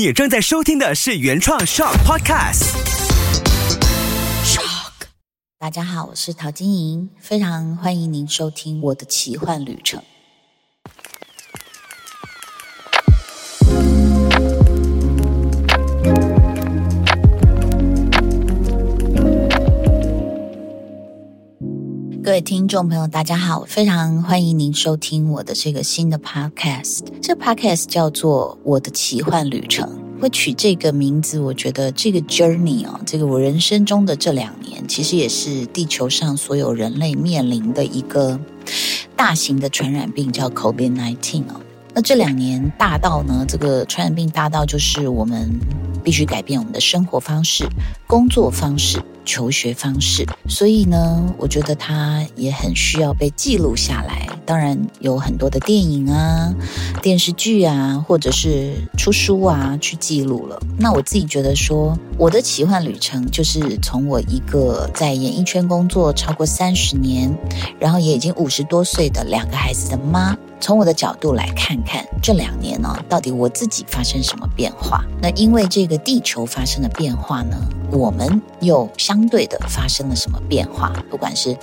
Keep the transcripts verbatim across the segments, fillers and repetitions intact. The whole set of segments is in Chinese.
你正在收听的是原创 SHOCK Podcast。SHOCK， 大家好，我是陶晶莹，非常欢迎您收听我的奇幻旅程。各位听众朋友大家好，非常欢迎您收听我的这个新的 podcast， 这个 podcast 叫做我的奇幻旅程。会取这个名字，我觉得这个 journey 哦，这个我人生中的这两年其实也是地球上所有人类面临的一个大型的传染病，叫 COVID 十九 哦。那这两年大到呢，这个传染病大到就是我们必须改变我们的生活方式、工作方式、求学方式，所以呢我觉得它也很需要被记录下来。当然有很多的电影啊、电视剧啊，或者是出书啊去记录了。那我自己觉得说，我的奇幻旅程就是从我一个在演艺圈工作超过三十年，然后也已经五十多岁的两个孩子的妈，从我的角度来看看这两年呢、哦，到底我自己发生什么变化。那因为这个地球发生的变化呢，我们又相对的发生了什么变化，不管是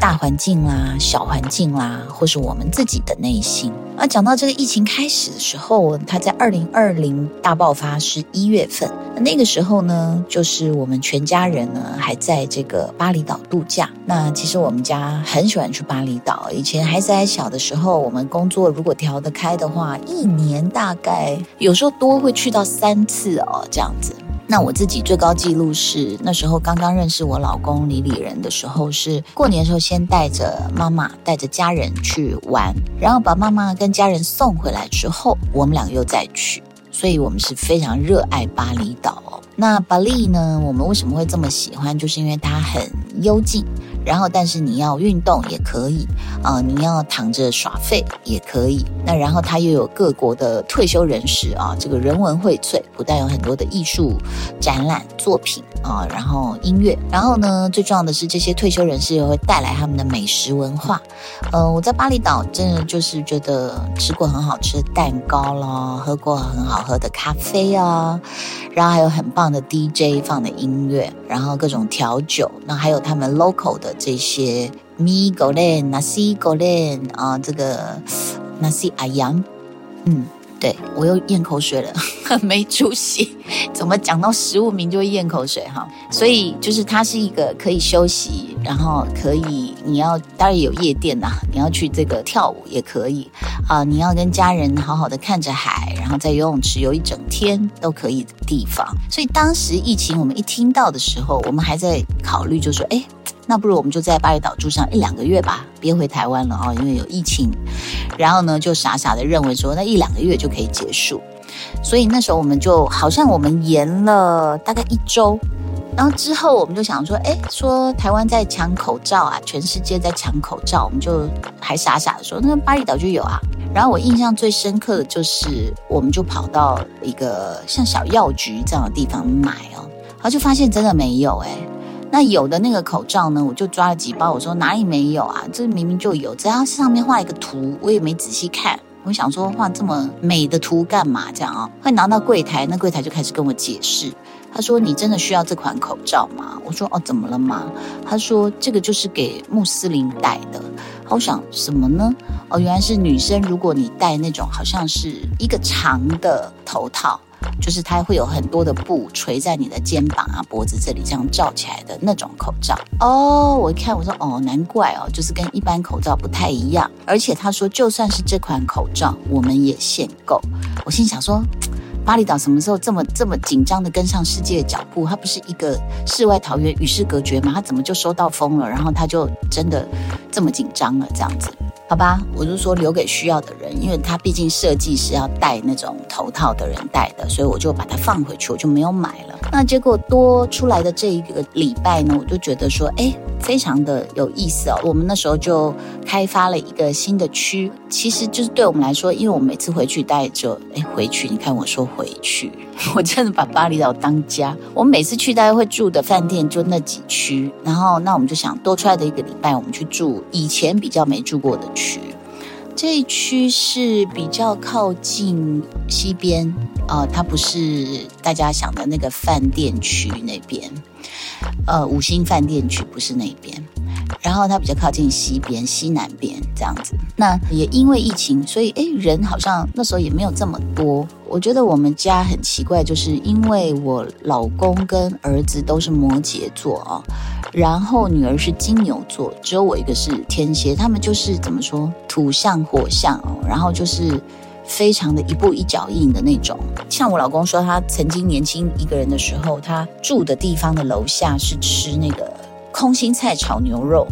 大环境啦、小环境啦，或是我们自己的内心。那讲到这个疫情开始的时候，它在二零二零大爆发是一月份，那个时候呢就是我们全家人呢还在这个巴厘岛度假。那其实我们家很喜欢去巴厘岛，以前孩子还小的时候，我们工作如果调得开的话，一年大概有时候多会去到三次哦，这样子。那我自己最高纪录是那时候刚刚认识我老公李李仁的时候，是过年的时候先带着妈妈带着家人去玩，然后把妈妈跟家人送回来之后，我们两个又再去，所以我们是非常热爱巴厘岛哦。那巴厘呢，我们为什么会这么喜欢，就是因为它很幽静，然后但是你要运动也可以、呃、你要躺着耍废也可以。那然后它又有各国的退休人士啊，这个人文荟萃，不但有很多的艺术展览作品啊，然后音乐，然后呢最重要的是这些退休人士也会带来他们的美食文化。呃，我在巴厘岛真的就是觉得吃过很好吃的蛋糕咯，喝过很好喝的咖啡啊，然后还有很棒的 D J 放的音乐，然后各种调酒，那还有他们 local 的这些米狗链、nasi 狗链啊，这个 nasi ayam， 嗯，对我又咽口水了，很没出息，怎么讲到食物名就会咽口水哈？所以就是它是一个可以休息，然后可以你要当然有夜店呐、啊，你要去这个跳舞也可以啊、呃，你要跟家人好好的看着海，然后在游泳池游一整天都可以的地方。所以当时疫情我们一听到的时候，我们还在考虑就说，哎。那不如我们就在巴厘岛住上一两个月吧，别回台湾了哦，因为有疫情。然后呢，就傻傻的认为说，那一两个月就可以结束。所以那时候我们就好像我们延了大概一周，然后之后我们就想说，哎，说台湾在抢口罩啊，全世界在抢口罩，我们就还傻傻的说，那巴厘岛就有啊。然后我印象最深刻的就是，我们就跑到一个像小药局这样的地方买哦，然后就发现真的没有哎、欸。那有的那个口罩呢，我就抓了几包，我说哪里没有啊，这明明就有，只要上面画一个图，我也没仔细看，我想说画这么美的图干嘛这样啊、哦？会拿到柜台，那柜台就开始跟我解释，他说你真的需要这款口罩吗？我说哦，怎么了吗？他说这个就是给穆斯林戴的。我想什么呢？哦，原来是女生如果你戴那种好像是一个长的头套，就是它会有很多的布垂在你的肩膀啊、脖子这里这样罩起来的那种口罩哦。我一看我说哦，难怪哦，就是跟一般口罩不太一样。而且他说就算是这款口罩，我们也限购。我心想说，巴厘岛什么时候这么这么紧张的跟上世界的脚步？它不是一个世外桃源、与世隔绝吗？它怎么就收到风了？然后它就真的这么紧张了？这样子。好吧，我就说留给需要的人，因为他毕竟设计是要戴那种头套的人戴的，所以我就把它放回去，我就没有买了。那结果多出来的这一个礼拜呢，我就觉得说，哎，非常的有意思哦。我们那时候就开发了一个新的区，其实就是对我们来说，因为我每次回去待着，哎，回去，你看我说回去，我真的把巴厘岛当家。我们每次去大概会住的饭店就那几区，然后那我们就想多出来的一个礼拜，我们去住以前比较没住过的区。这一区是比较靠近西边、呃、它不是大家想的那个饭店区那边，呃，五星饭店区不是那边，然后它比较靠近西边、西南边这样子。那也因为疫情，所以哎，人好像那时候也没有这么多。我觉得我们家很奇怪，就是因为我老公跟儿子都是摩羯座啊、哦，然后女儿是金牛座，只有我一个是天蝎。他们就是怎么说，土象、火象哦，然后就是非常的一步一脚印的那种。像我老公说，他曾经年轻一个人的时候，他住的地方的楼下是吃那个空心菜炒牛肉，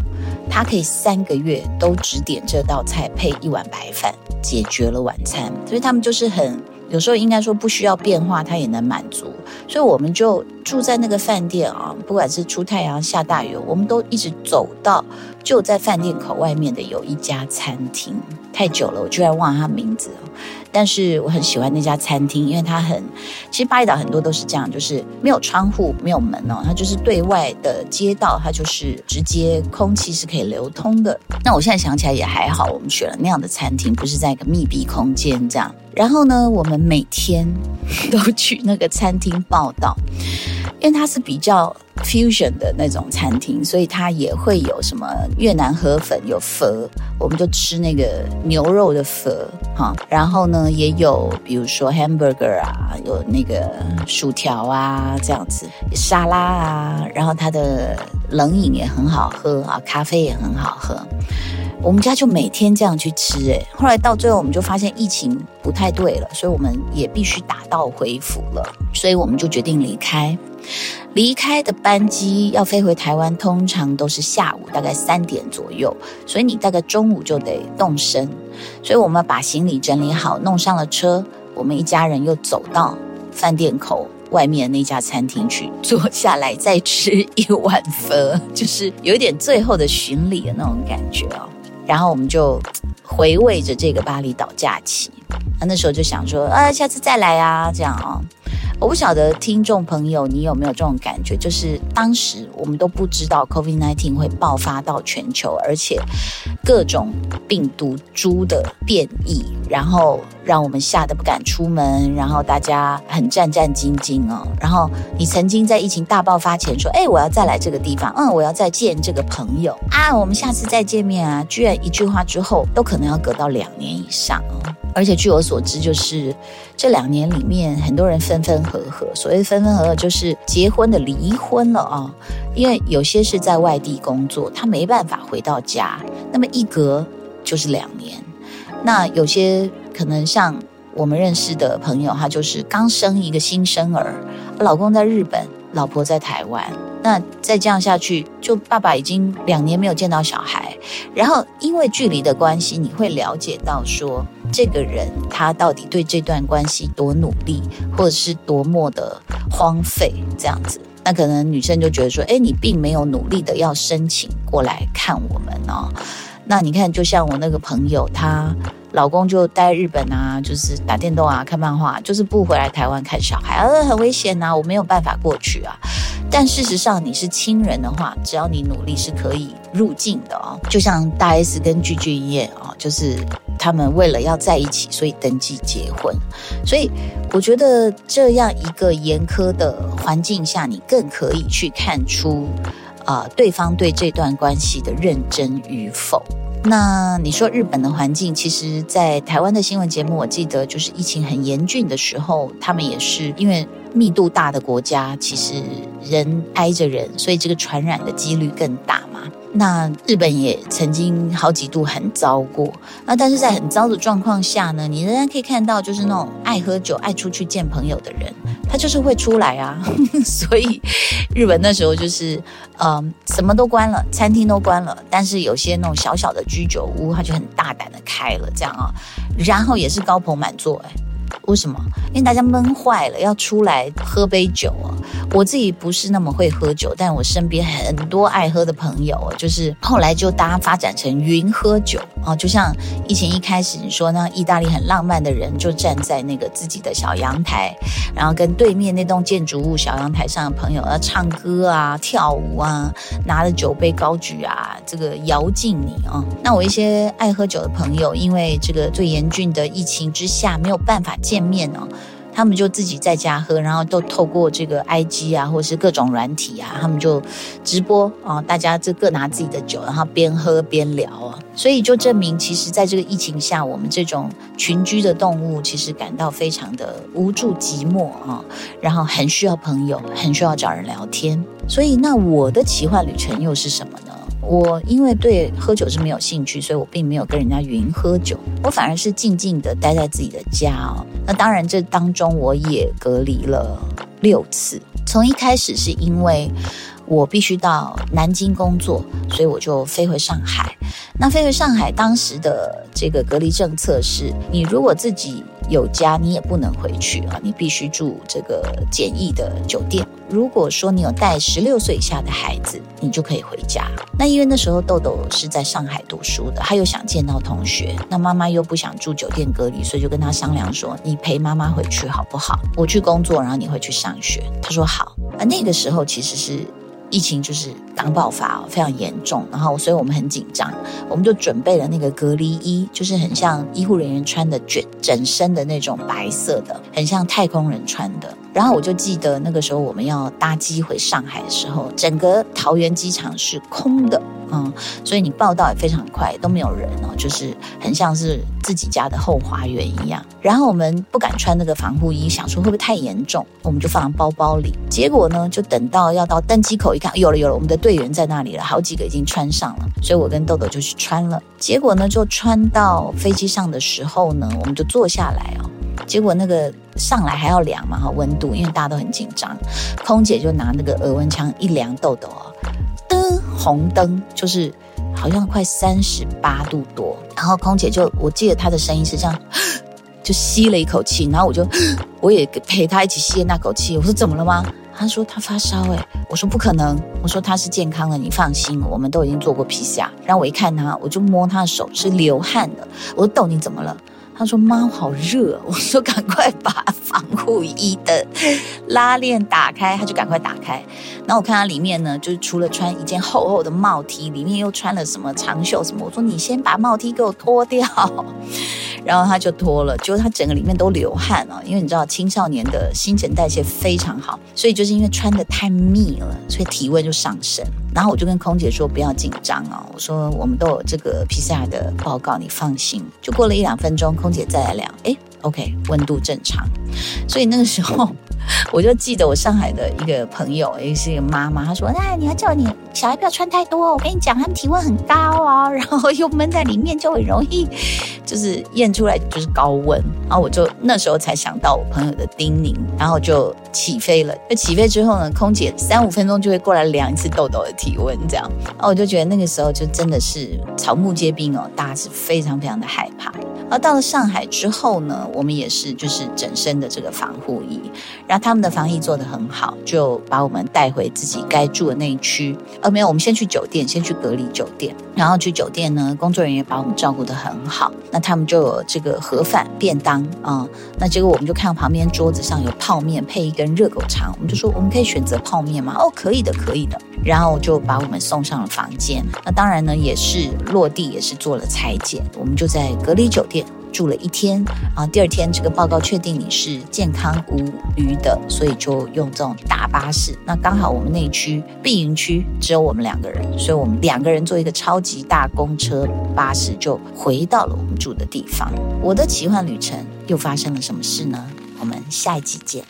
他可以三个月都只点这道菜配一碗白饭，解决了晚餐。所以他们就是很，有时候应该说不需要变化，他也能满足。所以我们就住在那个饭店啊，不管是出太阳下大雨，我们都一直走到就在饭店口外面的有一家餐厅。太久了，我居然忘了他名字哦。但是我很喜欢那家餐厅，因为它很，其实巴厘岛很多都是这样，就是没有窗户、没有门哦，它就是对外的街道，它就是直接空气是可以流通的。那我现在想起来也还好，我们选了那样的餐厅，不是在一个密闭空间这样。然后呢，我们每天都去那个餐厅报道，因为它是比较 fusion 的那种餐厅，所以它也会有什么越南河粉，有粉，我们就吃那个牛肉的粉哈。然后呢，也有比如说 hamburger 啊，有那个薯条啊这样子，沙拉啊，然后它的冷饮也很好喝啊，咖啡也很好喝。我们家就每天这样去吃、欸、后来到最后我们就发现疫情不太对了，所以我们也必须打道回府了，所以我们就决定离开。离开的班机要飞回台湾，通常都是下午大概三点左右，所以你大概中午就得动身。所以我们把行李整理好，弄上了车，我们一家人又走到饭店口外面那家餐厅去坐下来，再吃一碗粉，就是有一点最后的巡礼的那种感觉哦。然后我们就回味着这个巴厘岛假期，那时候就想说，啊，下次再来啊，这样哦。我不晓得听众朋友你有没有这种感觉，就是当时我们都不知道 COVID 十九 会爆发到全球，而且各种病毒株的变异，然后让我们吓得不敢出门，然后大家很战战兢兢哦。然后你曾经在疫情大爆发前说，哎，我要再来这个地方，嗯，我要再见这个朋友啊，我们下次再见面啊，居然一句话之后都可能要隔到两年以上哦。而且据我所知，就是这两年里面很多人分分合合，所谓分分合合就是结婚的离婚了啊、哦，因为有些是在外地工作，他没办法回到家，那么一隔就是两年。那有些可能像我们认识的朋友，他就是刚生一个新生儿，老公在日本，老婆在台湾，那再这样下去，就爸爸已经两年没有见到小孩，然后因为距离的关系，你会了解到说这个人他到底对这段关系多努力，或者是多么的荒废这样子。那可能女生就觉得说，哎，你并没有努力的要申请过来看我们哦。那你看，就像我那个朋友，他老公就待日本啊，就是打电动啊，看漫画，就是不回来台湾看小孩，呃、啊，很危险啊，我没有办法过去啊。但事实上，你是亲人的话，只要你努力是可以入境的哦。就像大 S 跟巨巨一样哦，就是他们为了要在一起，所以登记结婚。所以我觉得这样一个严苛的环境下，你更可以去看出呃，对方对这段关系的认真与否。那你说日本的环境，其实在台湾的新闻节目，我记得就是疫情很严峻的时候，他们也是因为密度大的国家，其实人挨着人，所以这个传染的几率更大嘛。那日本也曾经好几度很糟过，那但是在很糟的状况下呢，你仍然可以看到，就是那种爱喝酒、爱出去见朋友的人，他就是会出来啊。所以日本那时候就是，嗯，什么都关了，餐厅都关了，但是有些那种小小的居酒屋，他就很大胆的开了这样啊、哦，然后也是高朋满座哎、欸。为什么？因为大家闷坏了，要出来喝杯酒啊。我自己不是那么会喝酒，但我身边很多爱喝的朋友，就是后来就大家发展成云喝酒啊，就像疫情一开始你说呢，意大利很浪漫的人就站在那个自己的小阳台，然后跟对面那栋建筑物小阳台上的朋友要唱歌啊、跳舞啊，拿着酒杯高举啊，这个摇尽你啊。那我一些爱喝酒的朋友，因为这个最严峻的疫情之下没有办法见面哦。他们就自己在家喝，然后都透过这个 I G 啊，或是各种软体啊，他们就直播啊、哦，大家这各拿自己的酒，然后边喝边聊啊，所以就证明，其实在这个疫情下，我们这种群居的动物其实感到非常的无助、寂寞啊、哦，然后很需要朋友，很需要找人聊天。所以，那我的奇幻旅程又是什么呢？我因为对喝酒是没有兴趣，所以我并没有跟人家云喝酒，我反而是静静的待在自己的家哦。那当然这当中我也隔离了六次，从一开始是因为我必须到南京工作，所以我就飞回上海。那飞回上海当时的这个隔离政策是，你如果自己有家你也不能回去啊，你必须住这个简易的酒店。如果说你有带十六岁以下的孩子，你就可以回家。那因为那时候豆豆是在上海读书的，他又想见到同学，那妈妈又不想住酒店隔离，所以就跟他商量说，你陪妈妈回去好不好？我去工作，然后你回去上学。他说好。啊，那个时候其实是疫情就是刚爆发，非常严重，然后所以我们很紧张，我们就准备了那个隔离衣，就是很像医护人员穿的卷整身的那种白色的，很像太空人穿的。然后我就记得那个时候我们要搭机回上海的时候，整个桃园机场是空的，嗯，所以你报到也非常快，都没有人哦，就是很像是自己家的后花园一样。然后我们不敢穿那个防护衣，想说会不会太严重，我们就放包包里。结果呢，就等到要到登机口一看，有了有了，我们的队员在那里了，好几个已经穿上了，所以我跟豆豆就去穿了。结果呢，就穿到飞机上的时候呢，我们就坐下来哦。结果那个上来还要量嘛，哈，温度，因为大家都很紧张，空姐就拿那个额温枪一量豆豆哦，灯红灯就是好像快三十八度多，然后空姐就我记得她的声音是这样，就吸了一口气，然后我就我也陪她一起吸那口气，我说怎么了吗？她说她发烧哎、欸，我说不可能，我说她是健康的，你放心，我们都已经做过P C R。然后我一看她，我就摸她的手是流汗的，我说豆你怎么了？他说妈好热，我说赶快把防护衣的拉链打开，他就赶快打开。然后我看他里面呢，就是除了穿一件厚厚的帽 T， 里面又穿了什么长袖什么，我说你先把帽 T 给我脱掉。然后他就脱了，结果他整个里面都流汗哦，因为你知道青少年的新陈代谢非常好，所以就是因为穿得太密了，所以体温就上升。然后我就跟空姐说不要紧张哦，我说我们都有这个 P C R 的报告，你放心。就过了一两分钟，空姐再来量，哎 ，OK， 温度正常。所以那个时候我就记得我上海的一个朋友，也是一个妈妈，她说：“哎，你要叫你小孩不要穿太多，我跟你讲，他们体温很高哦，然后又闷在里面，就很容易就是验出来就是高温。”然后我就那时候才想到我朋友的叮咛，然后就起飞了。就起飞之后呢，空姐三五分钟就会过来量一次豆豆的体温，这样。然后我就觉得那个时候就真的是草木皆兵哦，大家是非常非常的害怕。而到了上海之后呢，我们也是就是整身的这个防护衣，然后他们的防疫做得很好，就把我们带回自己该住的那一区。呃、哦，没有，我们先去酒店，先去隔离酒店，然后去酒店呢，工作人员把我们照顾得很好。那他们就有这个盒饭、便当啊、嗯。那结果我们就看到旁边桌子上有泡面配一根热狗肠，我们就说我们可以选择泡面吗？哦，可以的，可以的。然后就把我们送上了房间。那当然呢，也是落地，也是做了裁剪，我们就在隔离酒店住了一天啊，第二天这个报告确定你是健康无虞的，所以就用这种大巴士。那刚好我们那一区碧云区只有我们两个人，所以我们两个人坐一个超级大公车巴士就回到了我们住的地方。我的奇幻旅程又发生了什么事呢？我们下一集见。